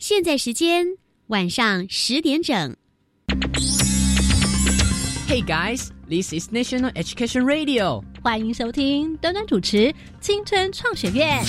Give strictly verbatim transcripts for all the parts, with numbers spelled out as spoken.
现在时间晚上十点整。Hey guys, this is National Education Radio. 欢迎收听端端主持青春创学院。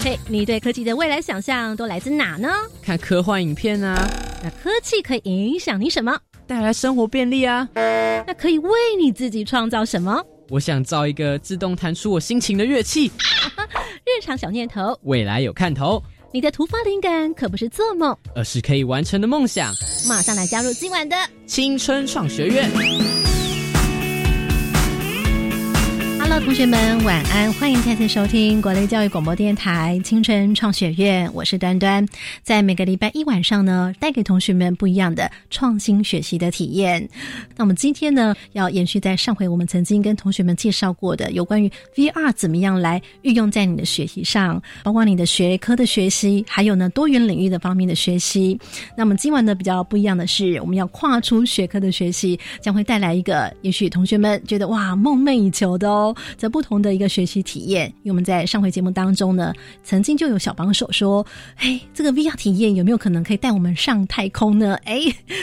嘿、hey, ，你对科技的未来想象都来自哪呢？看科幻影片啊。那科技可以影响你什么？带来生活便利啊。那可以为你自己创造什么？我想造一个自动弹出我心情的乐器。日常小念头，未来有看头。你的突发灵感可不是做梦，而是可以完成的梦想。马上来加入今晚的青春创学院。Hello, 同学们晚安，欢迎再次收听国立教育广播电台青春创学院，我是端端。在每个礼拜一晚上呢，带给同学们不一样的创新学习的体验。那我们今天呢，要延续在上回我们曾经跟同学们介绍过的有关于 V R 怎么样来运用在你的学习上，包括你的学科的学习，还有呢多元领域的方面的学习。那么今晚呢比较不一样的是，我们要跨出学科的学习，将会带来一个也许同学们觉得哇梦寐以求的哦则不同的一个学习体验。因为我们在上回节目当中呢，曾经就有小帮手说，哎，这个 V R 体验有没有可能可以带我们上太空呢？哎，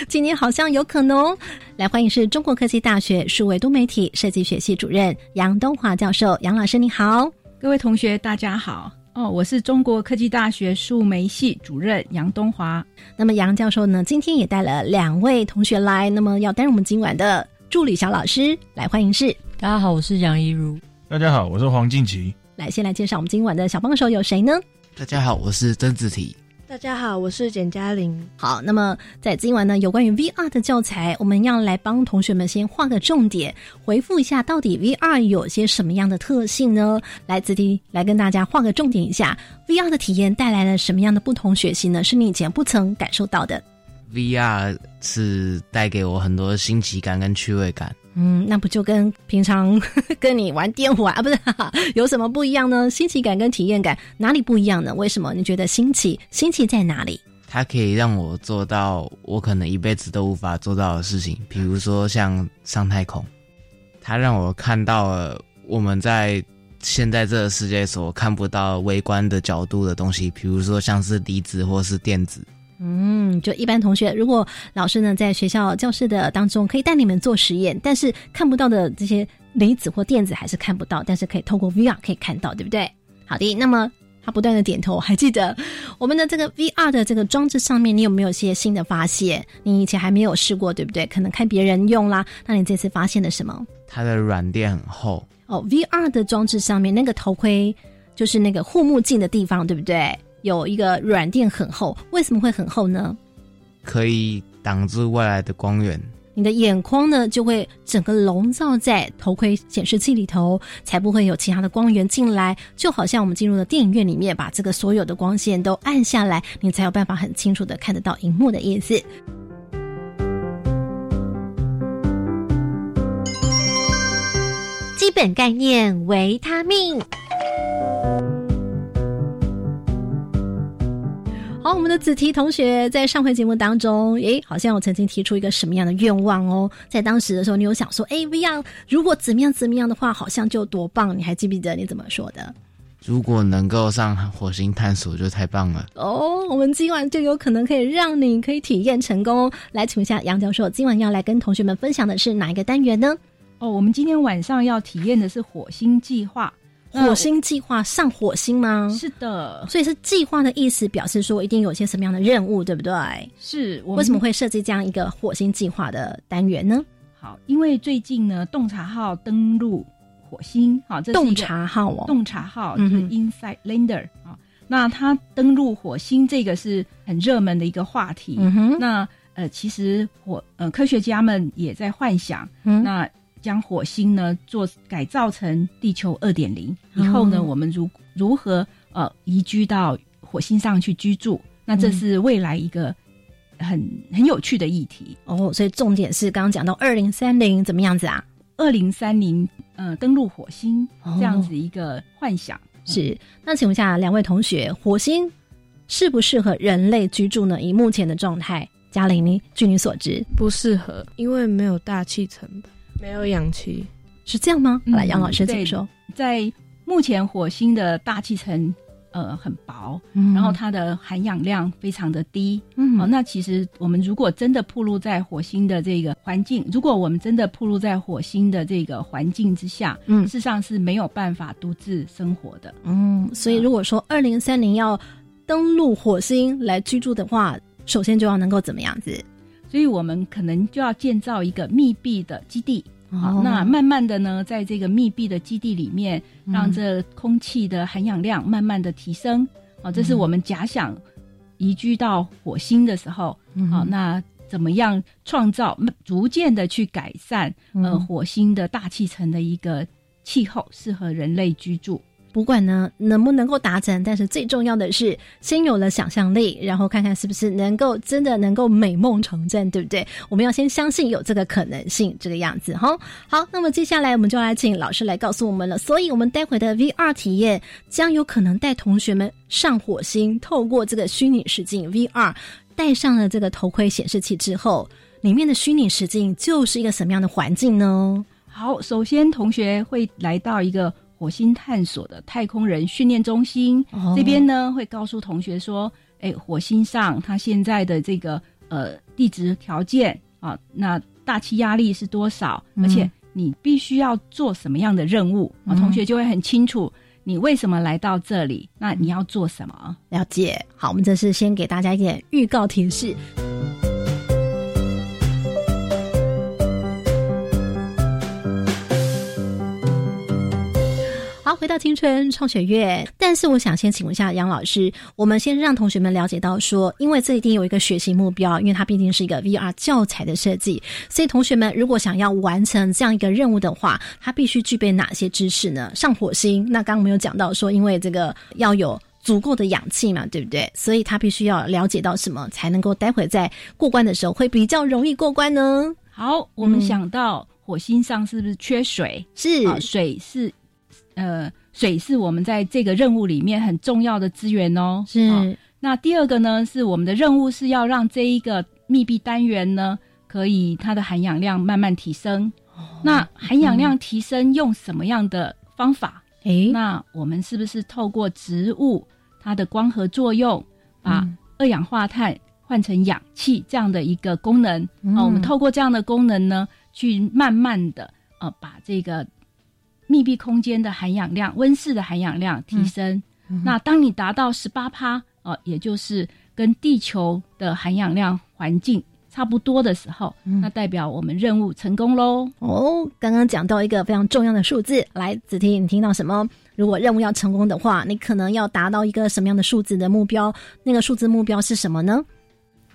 今年好像有可能。来，欢迎是中国科技大学数位多媒体设计学系主任杨东华教授。杨老师你好。各位同学大家好。哦，我是中国科技大学数媒系主任杨东华。那么杨教授呢，今天也带了两位同学来，那么要担任我们今晚的助理小老师。来，欢迎是。大家好，我是杨一如。大家好，我是黄靖琪。来，先来介绍我们今晚的小帮手有谁呢？大家好，我是曾子体。大家好，我是简嘉玲。好，那么在今晚呢，有关于 V R 的教材，我们要来帮同学们先画个重点，回复一下到底 V R 有些什么样的特性呢？来，子体来跟大家画个重点一下， V R 的体验带来了什么样的不同学习呢？是你以前不曾感受到的。V R 是带给我很多新奇感跟趣味感。嗯，那不就跟平常呵呵跟你玩电玩啊，不是、啊、有什么不一样呢？新奇感跟体验感哪里不一样呢？为什么你觉得新奇？新奇在哪里？它可以让我做到我可能一辈子都无法做到的事情，比如说像上太空，它让我看到了我们在现在这个世界所看不到微观的角度的东西，比如说像是离子或是电子。嗯，就一般同学，如果老师呢在学校教室的当中可以带你们做实验，但是看不到的这些离子或电子还是看不到，但是可以透过 V R 可以看到，对不对？好的，那么他不断的点头。还记得我们的这个 V R 的这个装置上面，你有没有一些新的发现？你以前还没有试过，对不对？可能看别人用啦，那你这次发现了什么？它的软垫很厚哦。V R 的装置上面那个头盔，就是那个护目镜的地方，对不对？有一个软垫很厚，为什么会很厚呢？可以挡住外来的光源，你的眼眶呢就会整个笼罩在头盔显示器里头，才不会有其他的光源进来。就好像我们进入了电影院里面，把这个所有的光线都按下来，你才有办法很清楚的看得到荧幕的意思。基本概念，维他命。好，我们的子提同学在上回节目当中，诶，好像我曾经提出一个什么样的愿望哦？在当时的时候，你有想说，诶 ，V R 如果怎么样怎么样的话，好像就多棒？你还记不记得你怎么说的？如果能够上火星探索，就太棒了哦！我们今晚就有可能可以让你可以体验成功哦。来，请问一下杨教授，今晚要来跟同学们分享的是哪一个单元呢？哦，我们今天晚上要体验的是火星计划。火星计划，上火星吗？是的，所以是计划的意思，表示说一定有些什么样的任务，对不对？是。我为什么会设计这样一个火星计划的单元呢？好，因为最近呢，洞察号登陆火星，好，这是洞察号哦，洞察号就是 Inside Lander 啊、嗯。那它登陆火星，这个是很热门的一个话题。嗯哼。那呃，其实火呃科学家们也在幻想，嗯、那。将火星呢做改造成地球 二点零 以后呢、哦、我们如如何呃移居到火星上去居住，那这是未来一个很很有趣的议题哦。所以重点是刚刚讲到二零三零怎么样子啊？二零三零呃登陆火星、哦、这样子一个幻想、嗯、是。那请问一下两位同学，火星适不适合人类居住呢？以目前的状态，嘉玲你据你所知？不适合，因为没有大气层吧，没有氧气，是这样吗？来，杨老师怎么说？在目前火星的大气层呃很薄，然后它的含氧量非常的低。嗯，好、哦，那其实我们如果真的暴露在火星的这个环境，如果我们真的暴露在火星的这个环境之下，嗯，事实上是没有办法独自生活的。嗯，所以如果说二零三零要登陆火星来居住的话，首先就要能够怎么样子？所以我们可能就要建造一个密闭的基地。好、哦，那慢慢的呢，在这个密闭的基地里面，让这空气的含氧量慢慢的提升。好、嗯，这是我们假想移居到火星的时候，好、嗯哦，那怎么样创造，逐渐的去改善、嗯、呃火星的大气层的一个气候，适合人类居住。不管呢能不能够达成，但是最重要的是先有了想象力，然后看看是不是能够真的能够美梦成真，对不对？我们要先相信有这个可能性，这个样子齁。好，那么接下来我们就来请老师来告诉我们了。所以我们待会的 V R 体验将有可能带同学们上火星，透过这个虚拟实境 V R， 戴上了这个头盔显示器之后，里面的虚拟实境就是一个什么样的环境呢？好，首先同学会来到一个火星探索的太空人训练中心、哦、这边呢会告诉同学说，哎，火星上它现在的这个呃地质条件啊，那大气压力是多少、嗯、而且你必须要做什么样的任务、嗯、啊，同学就会很清楚你为什么来到这里，那你要做什么？了解。好，我们这是先给大家一点预告提示。回到青春创学院，但是我想先请问一下杨老师，我们先让同学们了解到说，因为这一定有一个学习目标，因为它毕竟是一个 V R 教材的设计，所以同学们如果想要完成这样一个任务的话，它必须具备哪些知识呢？上火星，那刚刚我们有讲到说，因为这个要有足够的氧气嘛，对不对？所以它必须要了解到什么才能够待会在过关的时候会比较容易过关呢？好，我们想到火星上是不是缺水？是、嗯哦、水是呃，水是我们在这个任务里面很重要的资源哦。是、哦。那第二个呢，是我们的任务是要让这一个密闭单元呢，可以它的含氧量慢慢提升。哦、那含氧量提升用什么样的方法？哎、嗯，那我们是不是透过植物它的光合作用，把二氧化碳换成氧气这样的一个功能？嗯哦、我们透过这样的功能呢，去慢慢的呃，把这个密闭空间的含氧量，温室的含氧量提升、嗯嗯、那当你达到 百分之十八、呃、也就是跟地球的含氧量环境差不多的时候、嗯、那代表我们任务成功咯。哦，刚刚讲到一个非常重要的数字，来子堤你听到什么？如果任务要成功的话，你可能要达到一个什么样的数字的目标？那个数字目标是什么呢？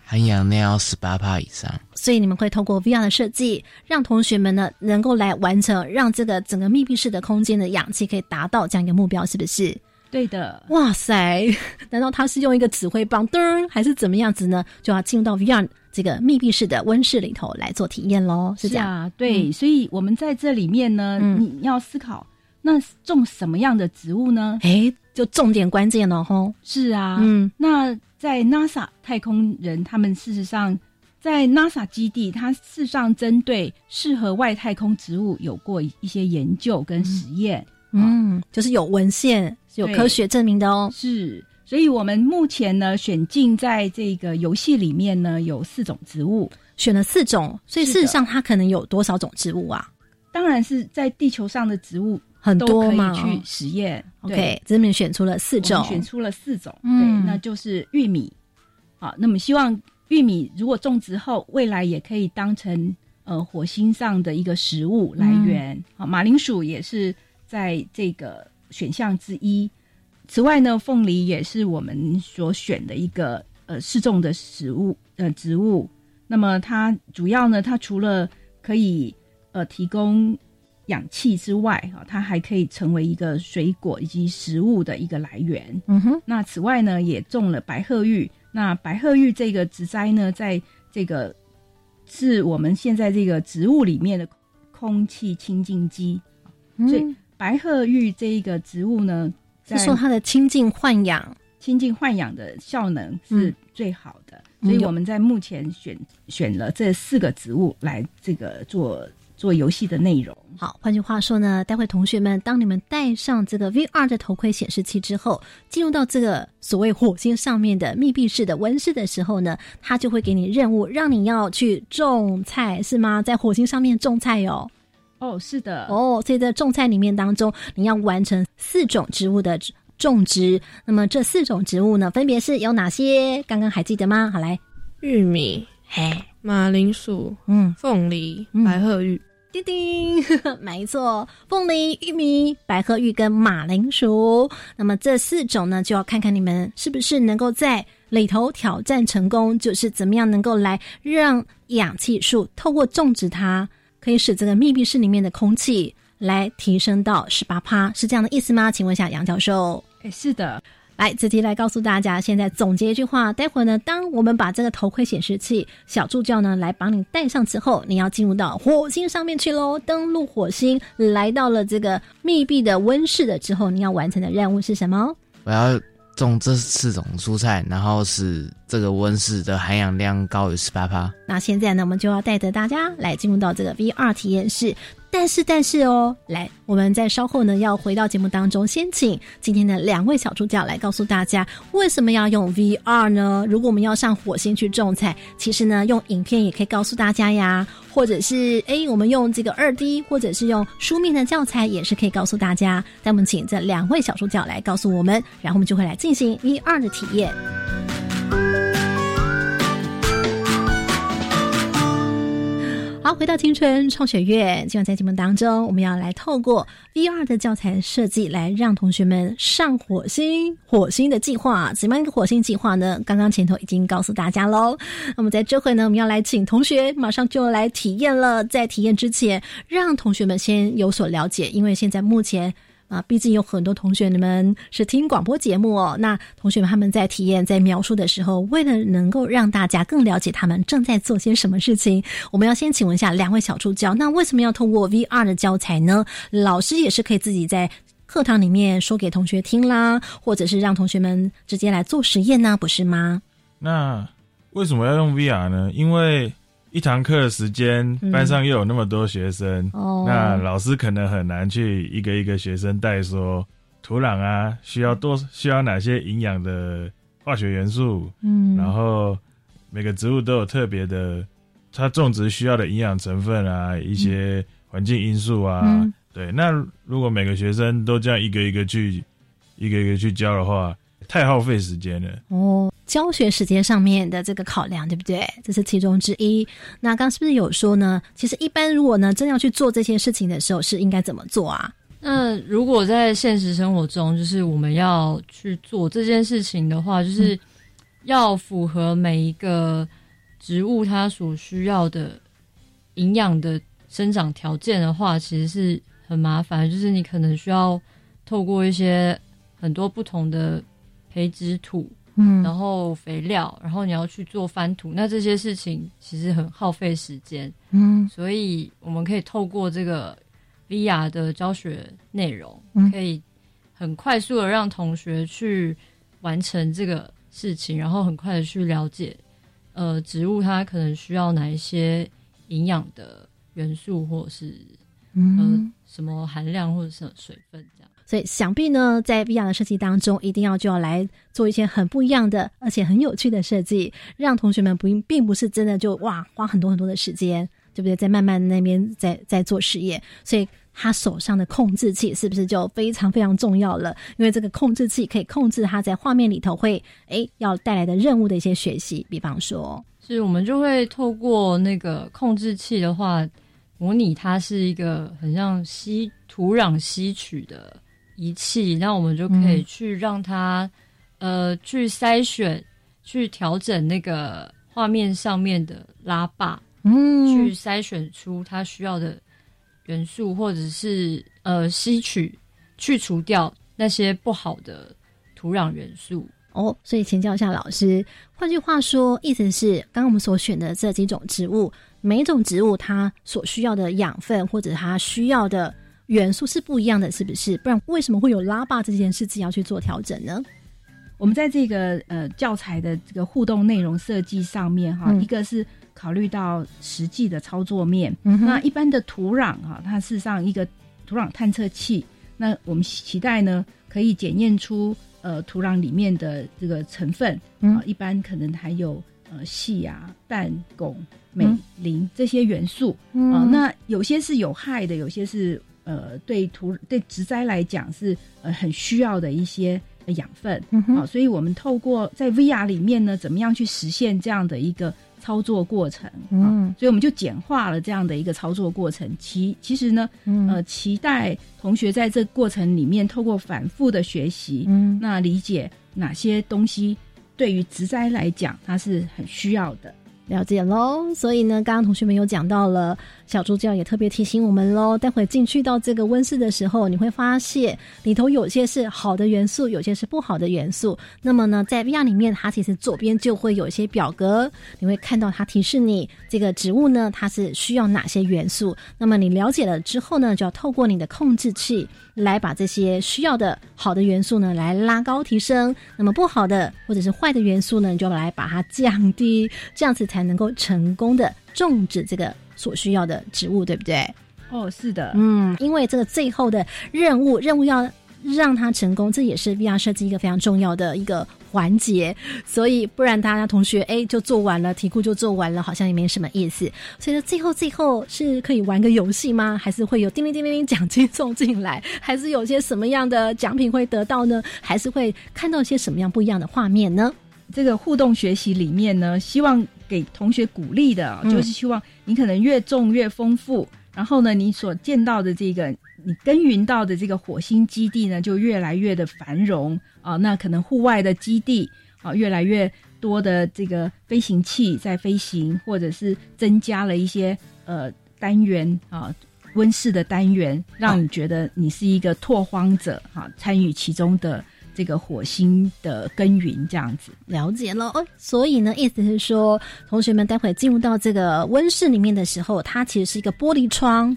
含氧量 百分之十八 以上。所以你们会透过 V R 的设计，让同学们呢能够来完成，让这个整个密闭式的空间的氧气可以达到这样一个目标，是不是？对的。哇塞，难道他是用一个指挥棒噔，还是怎么样子呢？就要进入到 V R 这个密闭式的温室里头来做体验咯，是这样？是啊，对、嗯、所以我们在这里面呢、嗯、你要思考那种什么样的植物呢？诶，就重点关键了吼。是啊，嗯，那在 NASA 太空人，他们事实上在 NASA 基地，它事实上针对适合外太空植物有过一些研究跟实验，嗯，嗯，就是有文献有科学证明的哦。是，所以我们目前呢选进在这个游戏里面呢有四种植物，选了四种，所以事实上它可能有多少种植物啊？当然是在地球上的植物。很多嘛，都可以去实验。OK， 这边选出了四种，选出了四种，嗯，对，那就是玉米。好，那么希望玉米如果种植后，未来也可以当成呃火星上的一个食物来源。嗯、好，马铃薯也是在这个选项之一。此外呢，凤梨也是我们所选的一个呃适种的食物呃植物。那么它主要呢，它除了可以呃提供氧气之外，它还可以成为一个水果以及食物的一个来源。嗯哼。那此外呢，也种了白鹤玉。那白鹤玉这个植栽呢，在这个是我们现在这个植物里面的空气清净机。嗯。所以白鹤玉这一个植物呢，是说它的清净换氧，清净换氧的效能是最好的。嗯。所以我们在目前选选了这四个植物来这个做做游戏的内容。好，换句话说呢，待会同学们当你们戴上这个 V R 的头盔显示器之后，进入到这个所谓火星上面的密闭式的温室的时候呢，它就会给你任务，让你要去种菜，是吗？在火星上面种菜哦。哦，是的。哦，所以在种菜里面当中，你要完成四种植物的种植。那么这四种植物呢，分别是有哪些？刚刚还记得吗？好，来，玉米，嘿，马铃薯，嗯，凤梨，嗯，白鹤玉。叮叮，没错，凤梨、玉米、白鹤玉跟马铃薯。那么这四种呢，就要看看你们是不是能够在里头挑战成功，就是怎么样能够来让氧气树透过种植它，可以使这个密闭室里面的空气来提升到 百分之十八， 是这样的意思吗？请问一下杨教授。诶，是的。来，这题来告诉大家，现在总结一句话，待会儿呢，当我们把这个头盔显示器小助教呢来把你戴上之后，你要进入到火星上面去咯，登陆火星，来到了这个密闭的温室了之后，你要完成的任务是什么？我要种这四种蔬菜，然后使这个温室的含氧量高于 百分之十八。 那现在呢，我们就要带着大家来进入到这个 V R 体验室。但是但是哦，来，我们在稍后呢要回到节目当中，先请今天的两位小助教来告诉大家为什么要用 V R 呢？如果我们要上火星去种菜，其实呢用影片也可以告诉大家呀，或者是诶我们用这个 二 D， 或者是用书面的教材也是可以告诉大家。那我们请这两位小助教来告诉我们，然后我们就会来进行 V R 的体验。好，回到青春创学院，今晚在节目当中，我们要来透过 V R 的教材设计来让同学们上火星。火星的计划，怎么样一个火星计划呢？刚刚前头已经告诉大家咯。那么在这回呢，我们要来请同学马上就来体验了。在体验之前，让同学们先有所了解，因为现在目前啊，毕竟有很多同学你们是听广播节目哦，那同学们他们在体验在描述的时候，为了能够让大家更了解他们正在做些什么事情，我们要先请问一下两位小助教，那为什么要通过 V R 的教材呢？老师也是可以自己在课堂里面说给同学听啦，或者是让同学们直接来做实验呢，不是吗？那为什么要用 V R 呢？因为一堂课的时间，班上又有那么多学生，嗯哦、那老师可能很难去一个一个学生带说土壤啊，需要多需要哪些营养的化学元素，嗯，然后每个植物都有特别的它种植需要的营养成分啊，一些环境因素啊，嗯、对。那如果每个学生都这样一个一个去一个一个去教的话，太耗费时间了哦。教学时间上面的这个考量，对不对？这是其中之一。那刚是不是有说呢，其实一般如果呢真要去做这些事情的时候是应该怎么做啊？那如果在现实生活中，就是我们要去做这件事情的话，就是要符合每一个植物它所需要的营养的生长条件的话，其实是很麻烦，就是你可能需要透过一些很多不同的培植土，嗯，然后肥料，然后你要去做翻土，那这些事情其实很耗费时间，嗯，所以我们可以透过这个 V R 的教学内容，嗯，可以很快速的让同学去完成这个事情，然后很快的去了解，呃，植物它可能需要哪一些营养的元素，或者是嗯、呃、什么含量，或者是水分这样。所以想必呢，在 V R 的设计当中，一定要就要来做一些很不一样的，而且很有趣的设计，让同学们不并不是真的就哇花很多很多的时间，对不对？在慢慢那边在在做实验，所以他手上的控制器是不是就非常非常重要了？因为这个控制器可以控制他在画面里头会诶要带来的任务的一些学习，比方说，是我们就会透过那个控制器的话，模拟它是一个很像吸土壤吸取的仪器，那我们就可以去让它、嗯、呃去筛选，去调整那个画面上面的拉霸，嗯，去筛选出它需要的元素，或者是呃吸取去除掉那些不好的土壤元素。哦，所以请教一下老师，换句话说，意思是刚刚我们所选的这几种植物，每一种植物它所需要的养分或者它需要的元素是不一样的，是不是？不然为什么会有拉霸这件事情要去做调整呢？我们在这个呃教材的这个互动内容设计上面哈、嗯，一个是考虑到实际的操作面，嗯、那一般的土壤哈，它事实上一个土壤探测器，那我们期待呢可以检验出呃土壤里面的这个成分，嗯、一般可能还有呃硒啊、氮、汞、镁、磷这些元素啊、嗯呃，那有些是有害的，有些是。呃，对土对植栽来讲是呃很需要的一些养分，好、嗯啊，所以我们透过在 V R 里面呢，怎么样去实现这样的一个操作过程？啊、嗯，所以我们就简化了这样的一个操作过程。其其实呢，呃，期待同学在这过程里面透过反复的学习，嗯，那理解哪些东西对于植栽来讲它是很需要的。了解咯，所以呢，刚刚同学们有讲到了，小助教也特别提醒我们咯，待会进去到这个温室的时候，你会发现里头有些是好的元素，有些是不好的元素。那么呢，在 V R 里面，它其实左边就会有一些表格，你会看到它提示你这个植物呢，它是需要哪些元素。那么你了解了之后呢，就要透过你的控制器来把这些需要的好的元素呢来拉高提升，那么不好的或者是坏的元素呢，你就来把它降低，这样子才才能够成功的种植这个所需要的植物，对不对？哦，是的，嗯，因为这个最后的任务，任务要让它成功，这也是 V R 设计一个非常重要的一个环节，所以不然大家同学哎就做完了，题库就做完了，好像也没什么意思。所以最后最后是可以玩个游戏吗？还是会有叮叮叮叮奖金送进来？还是有些什么样的奖品会得到呢？还是会看到一些什么样不一样的画面呢？这个互动学习里面呢，希望给同学鼓励的、哦嗯、就是希望你可能越种越丰富，然后呢你所见到的这个你耕耘到的这个火星基地呢就越来越的繁荣啊、呃，那可能户外的基地啊、呃，越来越多的这个飞行器在飞行，或者是增加了一些呃单元啊、呃、温室的单元，让你觉得你是一个拓荒者啊、呃，参与其中的这个火星的耕耘，这样子。了解了哦，所以呢意思是说，同学们待会进入到这个温室里面的时候，它其实是一个玻璃窗，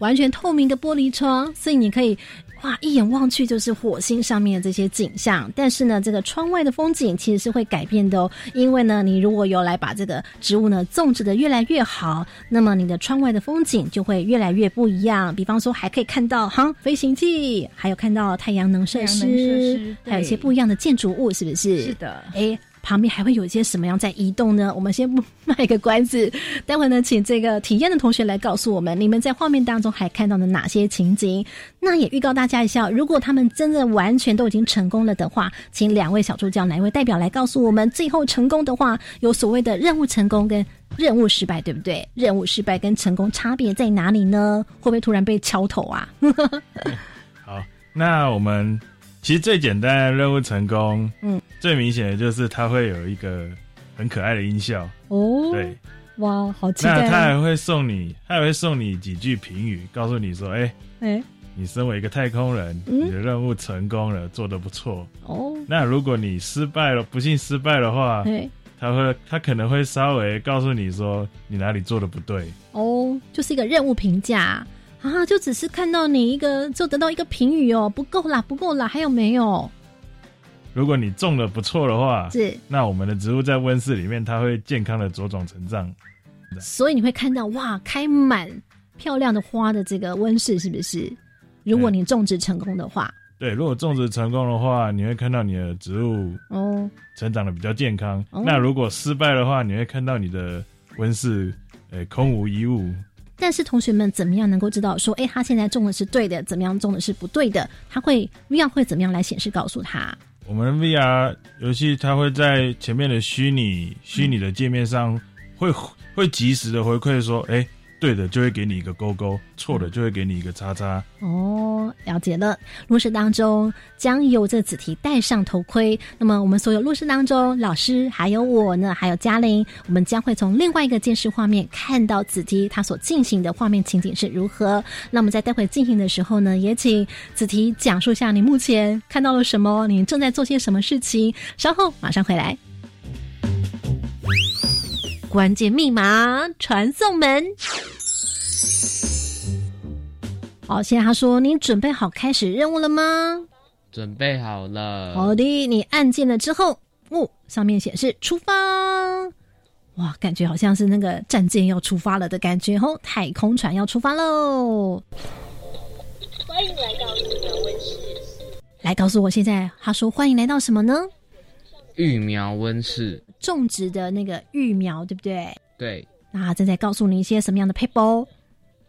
完全透明的玻璃窗，所以你可以哇一眼望去就是火星上面的这些景象，但是呢这个窗外的风景其实是会改变的哦，因为呢你如果有来把这个植物呢种植的越来越好，那么你的窗外的风景就会越来越不一样，比方说还可以看到哈飞行器，还有看到太阳能设施，还有一些不一样的建筑物，是不是？是的。诶，旁边还会有一些什么样在移动呢？我们先不卖个关子，待会呢请这个体验的同学来告诉我们，你们在画面当中还看到了哪些情景。那也预告大家一下，如果他们真的完全都已经成功了的话，请两位小助教哪一位代表来告诉我们，最后成功的话有所谓的任务成功跟任务失败，对不对？任务失败跟成功差别在哪里呢？会不会突然被敲头啊？好，那我们其实最简单的任务成功，嗯，最明显的就是它会有一个很可爱的音效哦，对，哇，好期待、啊！那它还会送你，它还会送你几句评语，告诉你说，哎、欸，哎、欸，你身为一个太空人，嗯、你的任务成功了，做得不错哦。那如果你失败了，不幸失败的话，对。他会，他可能会稍微告诉你说，你哪里做得不对哦，就是一个任务评价。啊，就只是看到你一个，就得到一个评语哦，不够啦，不够啦，还有没有？如果你种的不错的话，是，那我们的植物在温室里面，它会健康的茁壮成长。所以你会看到哇，开满漂亮的花的这个温室，是不是？如果你种植成功的话，对，如果种植成功的话，你会看到你的植物哦成长的比较健康。哦、那如果失败的话，你会看到你的温室呃空无一物。但是同学们怎么样能够知道说，哎，他现在种的是对的，怎么样种的是不对的？他会 V R 会怎么样来显示告诉他？我们 V R 游戏它会在前面的虚拟虚拟的界面上会会及时的回馈说，哎，对的就会给你一个勾勾，错的就会给你一个叉叉。哦，了解了。录室当中将由这子题戴上头盔，那么我们所有录室当中老师还有我呢，还有嘉玲，我们将会从另外一个监视画面看到子题它所进行的画面情景是如何。那我们在待会进行的时候呢，也请子题讲述一下你目前看到了什么，你正在做些什么事情，稍后马上回来。关键密码传送门。好，现在他说，你准备好开始任务了吗？准备好了。好的，你按键了之后，哦，上面显示出发。哇，感觉好像是那个战舰要出发了的感觉哦，太空船要出发喽！欢迎来到育苗温室。来告诉我，现在他说欢迎来到什么呢？育苗温室，种植的那个育苗，对不对？对。那正在告诉你一些什么样的 paper？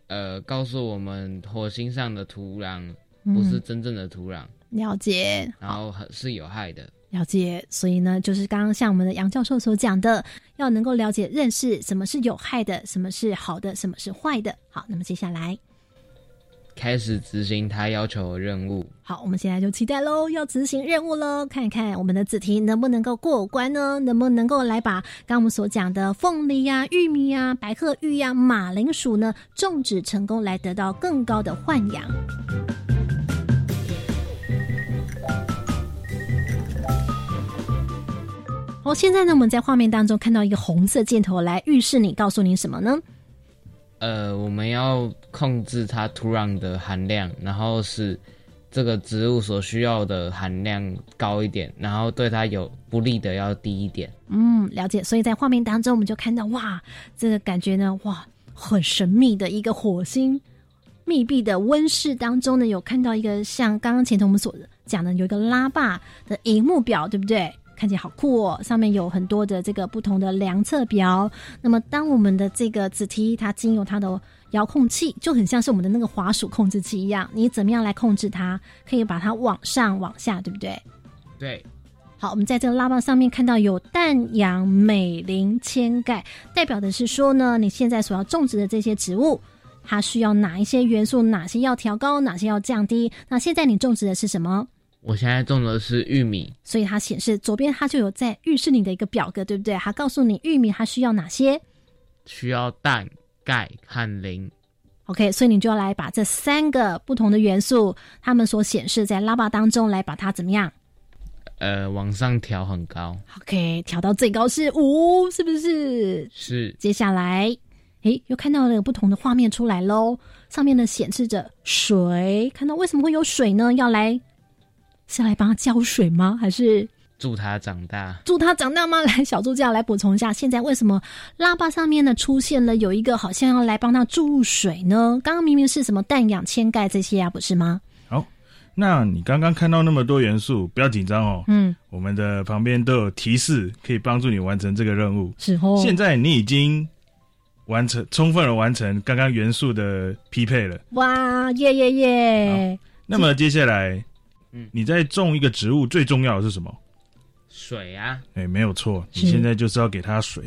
呃，告诉我们火星上的土壤不是真正的土壤，嗯、了解。然后是有害的。了解，所以呢，就是刚刚像我们的杨教授所讲的，要能够了解认识什么是有害的，什么是好的，什么是坏的。好，那么接下来开始执行他要求的任务。好，我们现在就期待咯，要执行任务咯，看看我们的子题能不能够过关呢？能不能够来把刚刚我们所讲的凤梨啊、玉米啊、白鹤玉啊、马铃薯呢种植成功，来得到更高的豢养。好，现在呢，我们在画面当中看到一个红色箭头来预示你，告诉你什么呢？呃，我们要控制它土壤的含量，然后使这个植物所需要的含量高一点，然后对它有不利的要低一点。嗯，了解。所以在画面当中，我们就看到哇，这个感觉呢，哇，很神秘的一个火星密闭的温室当中呢，有看到一个像刚刚前头我们所讲的有一个拉霸的荧幕表，对不对？看起来好酷哦，上面有很多的这个不同的量测表。那么当我们的这个子题它经由它的遥控器，就很像是我们的那个滑鼠控制器一样，你怎么样来控制它，可以把它往上往下，对不对？对。好，我们在这个拉棒上面看到有氮氧镁磷铅钙，代表的是说呢，你现在所要种植的这些植物它需要哪一些元素，哪些要调高，哪些要降低。那现在你种植的是什么？我现在种的是玉米，所以它显示左边它就有在预示你的一个表格，对不对？它告诉你玉米它需要哪些，需要氮、钙和磷。 OK， 所以你就要来把这三个不同的元素它们所显示在拉巴当中来把它怎么样呃，往上调很高。 OK， 调到最高是五，是不是？是。接下来诶，又看到了不同的画面出来咯，上面呢显示着水，看到为什么会有水呢？要来是来帮他浇水吗？还是助他长大？助他长大吗？来，小助教来补充一下，现在为什么拉巴上面呢出现了有一个好像要来帮他注入水呢？刚刚明明是什么氮氧铅钙这些啊，不是吗？好，那你刚刚看到那么多元素，不要紧张哦。嗯，我们的旁边都有提示，可以帮助你完成这个任务。是哦，现在你已经完成，充分的完成刚刚元素的匹配了。哇，耶耶耶！那么接下来。你在种一个植物最重要的是什么？水啊。哎、欸，没有错，你现在就是要给它水。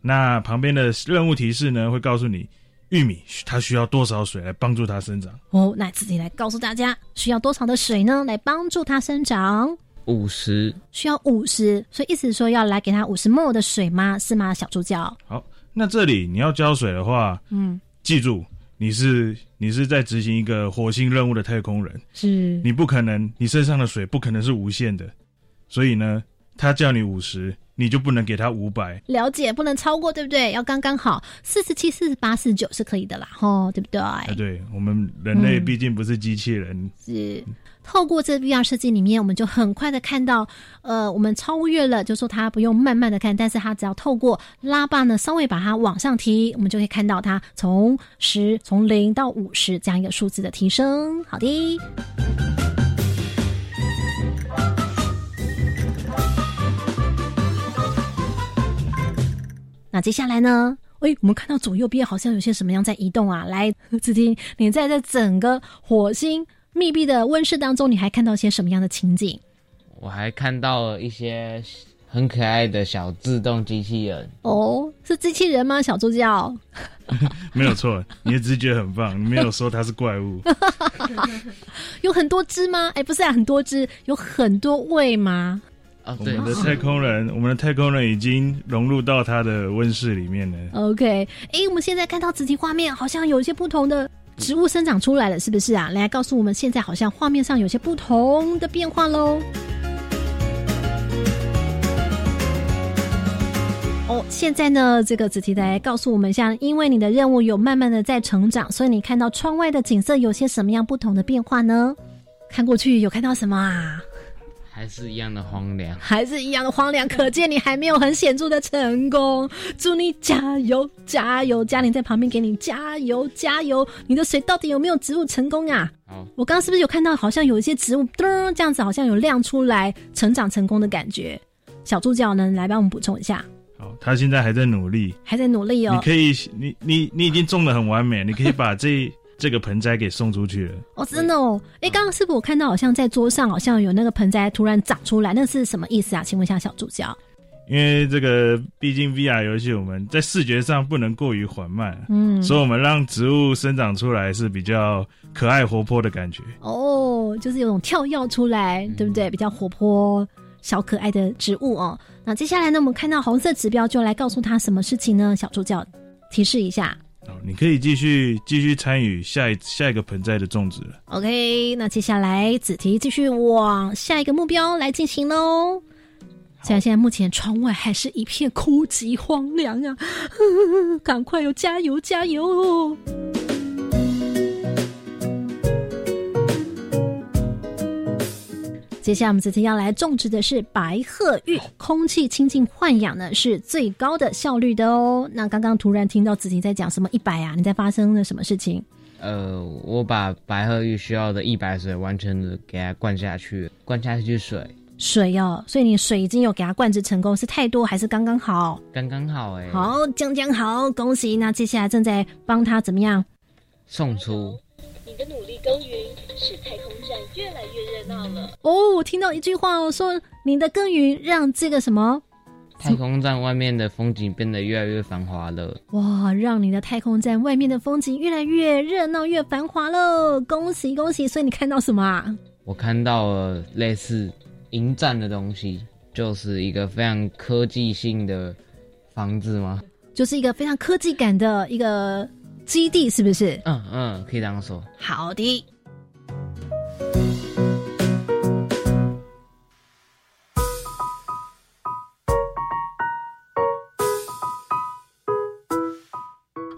那旁边的任务提示呢，会告诉你玉米它需要多少水来帮助它生长。哦，那自己来告诉大家需要多少的水呢，来帮助它生长？五十，需要五十，所以意思说要来给它五十 ml 的水吗？是吗，小助教？好，那这里你要浇水的话，嗯，记住。你是你是在执行一个火星任务的太空人，是你不可能，你身上的水不可能是无限的，所以呢，他叫你五十，你就不能给他五百。了解，不能超过，对不对？要刚刚好，四十七、四十八、四十九是可以的啦，吼，对不对？啊、对，我们人类毕竟不是机器人。嗯、是，透过这 V R 设计里面，我们就很快的看到，呃，我们超越了，就说它不用慢慢的看，但是它只要透过拉霸呢，稍微把它往上提，我们就可以看到它从十、从零到五十这样一个数字的提升。好的。那接下来呢？哎，我们看到左右边好像有些什么样在移动啊！来，子婷，你在这整个火星密闭的温室当中，你还看到些什么样的情景？我还看到了一些很可爱的小自动机器人。哦，是机器人吗，小助教？没有错，你的直觉很棒，你没有说它是怪物。有很多只吗？哎，不是啊，很多只，有很多位吗？啊、我们的太空人，我们的太空人已经融入到它的温室里面了。OK， 哎，我们现在看到子题画面，好像有一些不同的植物生长出来了，是不是啊？来告诉我们，现在好像画面上有些不同的变化喽。哦，现在呢，这个子题来告诉我们一下，因为你的任务有慢慢的在成长，所以你看到窗外的景色有些什么样不同的变化呢？看过去有看到什么啊？还是一样的荒凉，还是一样的荒凉，可见你还没有很显著的成功。祝你加油加油，嘉玲在旁边给你加油加油。你的水到底有没有植入成功啊？好，我刚刚是不是有看到好像有一些植物噔这样子，好像有亮出来成长成功的感觉？小助教呢，来帮我们补充一下。好，他现在还在努力，还在努力哦。你可以，你你你已经种得很完美，你可以把这这个盆栽给送出去了。哦，真的哦。哎，刚刚是不是我看到好像在桌上好像有那个盆栽突然长出来，那是什么意思啊？请问一下小助教。因为这个毕竟 V R 游戏，我们在视觉上不能过于缓慢，嗯，所以我们让植物生长出来是比较可爱活泼的感觉。哦，就是有种跳跃出来，对不对？比较活泼小可爱的植物哦。那接下来呢，我们看到红色指标就来告诉他什么事情呢？小助教提示一下。你可以继续继续参与下一下一个盆栽的种植了。OK， 那接下来子题继续往下一个目标来进行喽。虽然现在目前窗外还是一片枯寂荒凉啊，赶快哦，加油加油哦！接下来我们这次要来种植的是白鹤玉，空气清净豢养呢是最高的效率的哦。那刚刚突然听到子婷在讲什么一百啊，你在发生了什么事情？呃，我把白鹤玉需要的一百水完全的给它灌下去，灌下去水水哦，所以你水已经有给它灌植成功，是太多还是刚刚好？刚刚好哎、欸，好，将将好，恭喜！那接下来正在帮他怎么样？送出。你的努力耕耘使太空站越来越热闹了哦！我听到一句话哦，说你的耕耘让这个什么太空站外面的风景变得越来越繁华了。哇，让你的太空站外面的风景越来越热闹越繁华了，恭喜恭喜！所以你看到什么啊？我看到了类似营站的东西，就是一个非常科技性的房子吗？就是一个非常科技感的一个基地，是不是？嗯嗯，可以这样说。好的。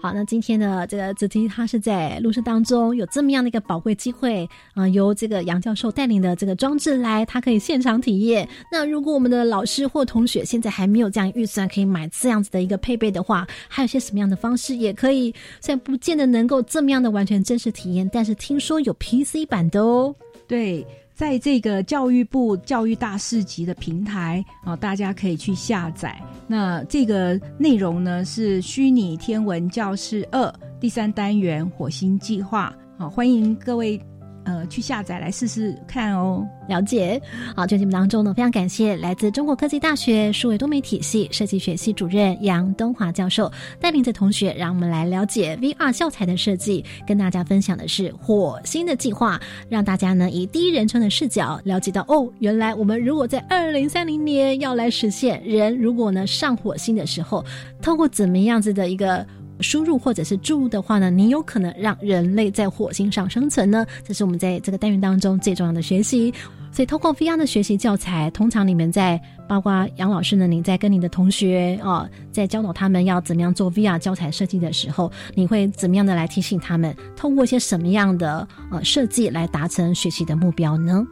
好，那今天的这个子题，它是在录制当中有这么样的一个宝贵机会啊、呃，由这个杨教授带领的这个装置来，它可以现场体验。那如果我们的老师或同学现在还没有这样预算可以买这样子的一个配备的话，还有些什么样的方式也可以？虽然不见得能够这么样的完全真实体验，但是听说有 P C 版的哦。对。在这个教育部教育大市集的平台啊，大家可以去下载。那这个内容呢是虚拟天文教室二第三单元火星计划啊，欢迎各位呃去下载来试试看哦。了解。好，这节目当中呢，非常感谢来自中国科技大学数位多媒体系设计学系主任杨东华教授带领着同学，让我们来了解 V R 教材的设计，跟大家分享的是火星的计划，让大家呢以第一人称的视角了解到，哦，原来我们如果在二零三零年要来实现人如果呢上火星的时候，透过怎么样子的一个输入或者是注入的话呢，你有可能让人类在火星上生存呢，这是我们在这个单元当中最重要的学习。所以透过 V R 的学习教材，通常你们在包括杨老师呢，你在跟你的同学、哦、在教导他们要怎么样做 V R 教材设计的时候，你会怎么样的来提醒他们，透过一些什么样的、呃、设计来达成学习的目标呢？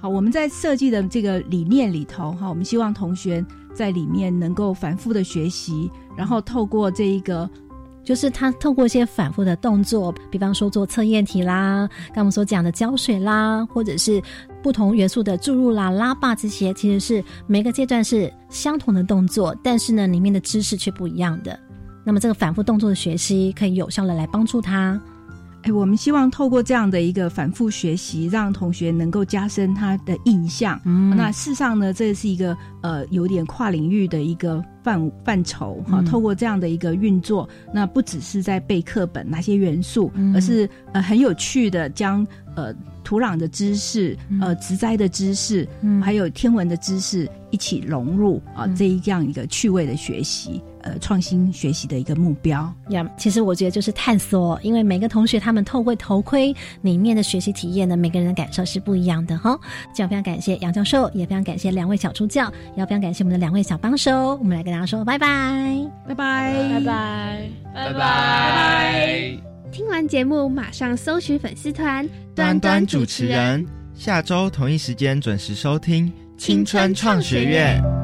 好，我们在设计的这个理念里头哈，我们希望同学在里面能够反复的学习，然后透过这一个就是他透过一些反复的动作，比方说做测验题啦，刚我们所讲的浇水啦，或者是不同元素的注入啦、拉霸这些，其实是每个阶段是相同的动作，但是呢，里面的知识却不一样的。那么这个反复动作的学习，可以有效的来帮助他。哎，我们希望透过这样的一个反复学习，让同学能够加深他的印象。嗯，那事实上呢，这是一个呃有点跨领域的一个范范畴哈、啊。透过这样的一个运作，那不只是在背课本哪些元素，嗯、而是呃很有趣的将呃土壤的知识、呃植栽的知识、嗯，还有天文的知识一起融入啊、嗯、这一样一个趣味的学习。呃，创新学习的一个目标、yeah, 其实我觉得就是探索，因为每个同学他们透过头盔里面的学习体验呢，每个人的感受是不一样的哈、哦。这样非常感谢杨教授，也非常感谢两位小助教，也非常感谢我们的两位小帮手，我们来跟大家说拜拜，拜拜，拜拜，拜拜。听完节目，马上搜寻粉丝团端端主持人。下周同一时间准时收听青春创学院。